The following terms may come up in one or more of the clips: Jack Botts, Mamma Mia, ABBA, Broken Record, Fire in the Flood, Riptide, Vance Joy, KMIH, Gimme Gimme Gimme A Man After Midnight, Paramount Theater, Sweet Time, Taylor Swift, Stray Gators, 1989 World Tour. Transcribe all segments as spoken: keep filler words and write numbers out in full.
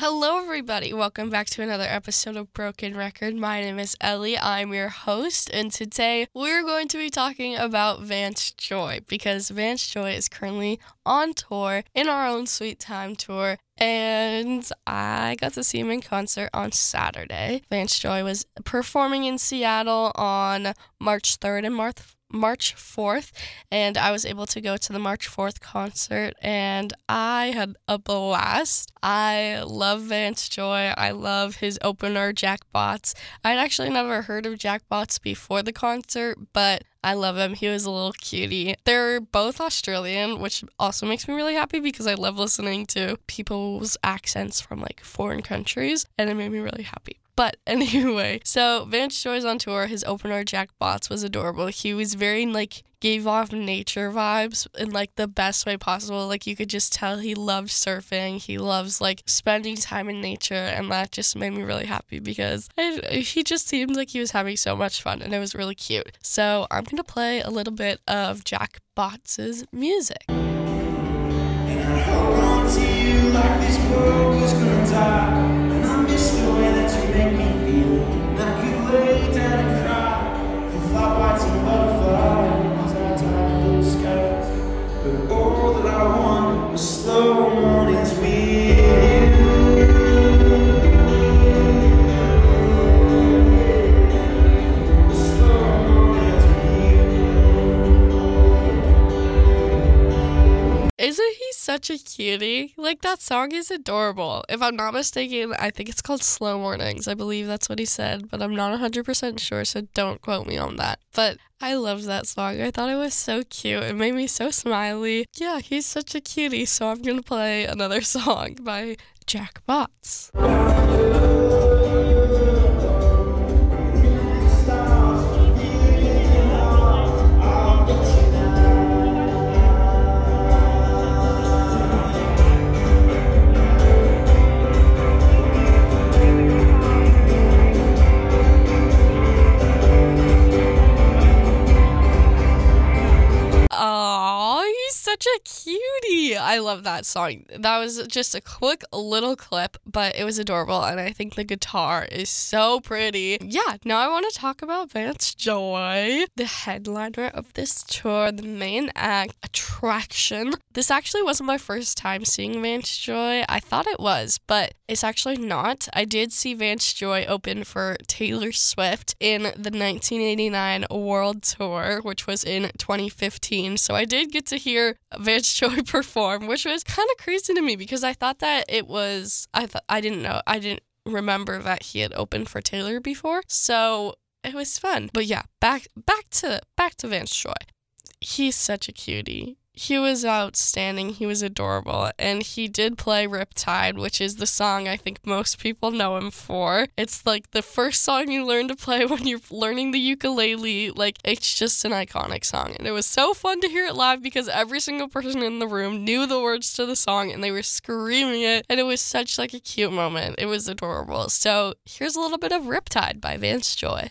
Hello, everybody. Welcome back to another episode of Broken Record. My name is Ellie. I'm your host, and today we're going to be talking about Vance Joy, because Vance Joy is currently on tour in our own Sweet Time tour, and I got to see him in concert on Saturday. Vance Joy was performing in Seattle on March third and March fourth, and I was able to go to the March fourth concert, and I had a blast. I love Vance Joy. I love his opener, Jack Botts. I'd actually never heard of Jack Botts before the concert, but I love him. He was a little cutie. They're both Australian, which also makes me really happy because I love listening to people's accents from like foreign countries, and it made me really happy. But anyway, so Vance Joy's on tour. His opener, Jack Botts, was adorable. He was very, like, gave off nature vibes in, like, the best way possible. Like, you could just tell he loves surfing. He loves, like, spending time in nature. And that just made me really happy because I, he just seemed like he was having so much fun. And it was really cute. So I'm going to play a little bit of Jack Botts' music. And I hold on to you like this world was going to die. And I miss the way that you make me feel. And I could lay down and cry for flowers and butterflies outside blue skies. But all that I want was slow mornings with you. Isn't he such a cutie? Like, that song is adorable. If I'm not mistaken, I think it's called Slow Mornings. I believe that's what he said, but I'm not one hundred percent sure, so don't quote me on that. But I loved that song. I thought it was so cute. It made me so smiley. Yeah, he's such a cutie, so I'm going to play another song by Jack Botts. A cutie. I love that song. That was just a quick little clip, but it was adorable, and I think the guitar is so pretty. Yeah, now I want to talk about Vance Joy, the headliner of this tour, the main act, attraction. This actually wasn't my first time seeing Vance Joy. I thought it was, but it's actually not. I did see Vance Joy open for Taylor Swift in the nineteen eighty-nine World Tour, which was in twenty fifteen, so I did get to hear Vance Joy perform, which was kind of crazy to me because I thought that it was, I thought I didn't know, I didn't remember that he had opened for Taylor before, so it was fun. But yeah, back back to back to Vance Joy. He's such a cutie. He was outstanding. He was adorable. And he did play Riptide, which is the song I think most people know him for. It's like the first song you learn to play when you're learning the ukulele. Like, it's just an iconic song. And it was so fun to hear it live because every single person in the room knew the words to the song and they were screaming it. And it was such like a cute moment. It was adorable. So here's a little bit of Riptide by Vance Joy.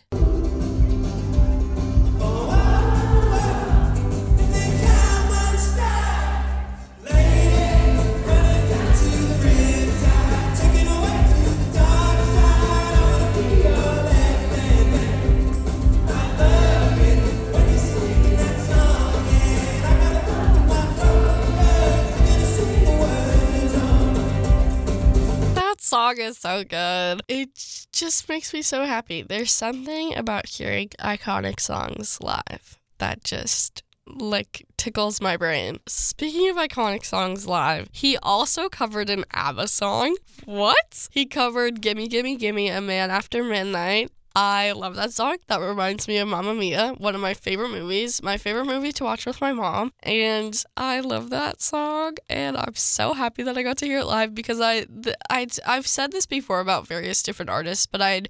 Song is so good. It just makes me so happy. There's something about hearing iconic songs live that just like tickles my brain. Speaking of iconic songs live, he also covered an ABBA song. What? He covered Gimme Gimme Gimme A Man After Midnight. I love that song. That reminds me of Mamma Mia, one of my favorite movies, my favorite movie to watch with my mom. And I love that song. And I'm so happy that I got to hear it live because I, th- I'd, I've said this before about various different artists, but I'd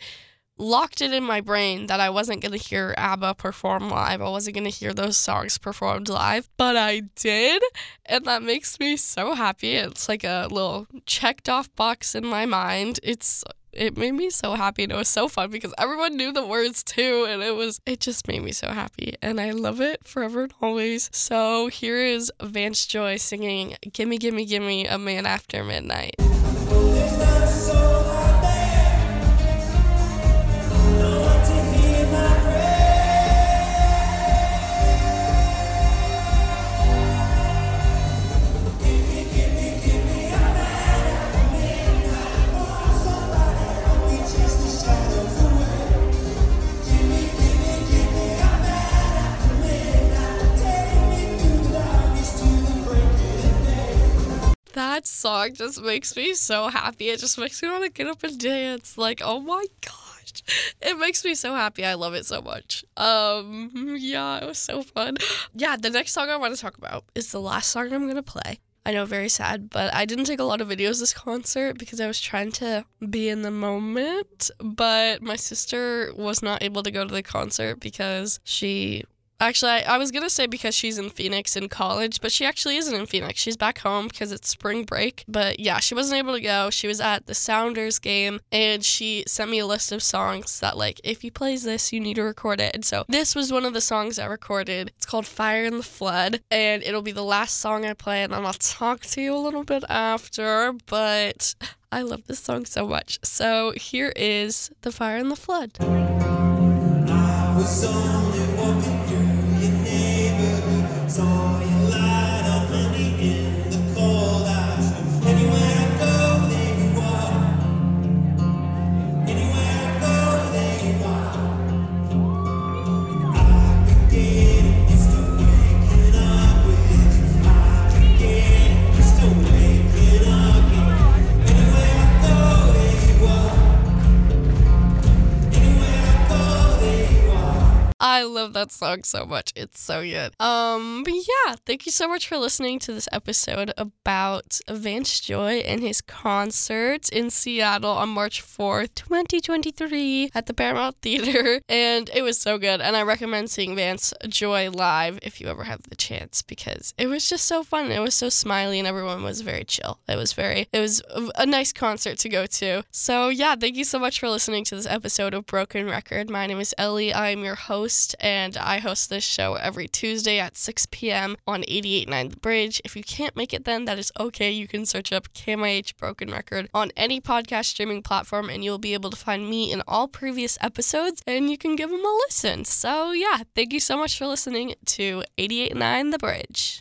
locked it in my brain that I wasn't going to hear ABBA perform live. I wasn't going to hear those songs performed live, but I did. And that makes me so happy. It's like a little checked off box in my mind. It's... It made me so happy, and it was so fun because everyone knew the words too, and it was it just made me so happy, and I love it forever and always. So here is Vance Joy singing Gimme Gimme Gimme A Man After Midnight. song just makes me so happy. It just makes me want to get up and dance. Like, oh my gosh. It makes me so happy. I love it so much. Um, yeah, it was so fun. Yeah, the next song I want to talk about is the last song I'm going to play. I know, very sad, but I didn't take a lot of videos this concert because I was trying to be in the moment, but my sister was not able to go to the concert because she... Actually, I, I was going to say because she's in Phoenix in college, but she actually isn't in Phoenix. She's back home because it's spring break. But yeah, she wasn't able to go. She was at the Sounders game, and she sent me a list of songs that, like, if you play this, you need to record it. And so this was one of the songs I recorded. It's called Fire in the Flood, and it'll be the last song I play, and I'll talk to you a little bit after, but I love this song so much. So here is The Fire in the Flood. I was only walking through saw your light of honey in the cold eyes. Anywhere I go, there you are. Anywhere I go, there you are. I could get used to waking up with you. I could get used to waking up with you. Anywhere I go, there you are. Anywhere I go, there you are. I love that song so much. It's so good. Um, but yeah, thank you so much for listening to this episode about Vance Joy and his concert in Seattle on March fourth, twenty twenty-three at the Paramount Theater. And it was so good. And I recommend seeing Vance Joy live if you ever have the chance, because it was just so fun. It was so smiley and everyone was very chill. It was very, it was a nice concert to go to. So yeah, thank you so much for listening to this episode of Broken Record. My name is Ellie. I am your host, and I host this show every Tuesday at six p.m. on eighty-eight point nine The Bridge. If you can't make it then, that is okay. You can search up K M I H Broken Record on any podcast streaming platform, and you'll be able to find me in all previous episodes, and you can give them a listen. So yeah, thank you so much for listening to eighty-eight point nine The Bridge.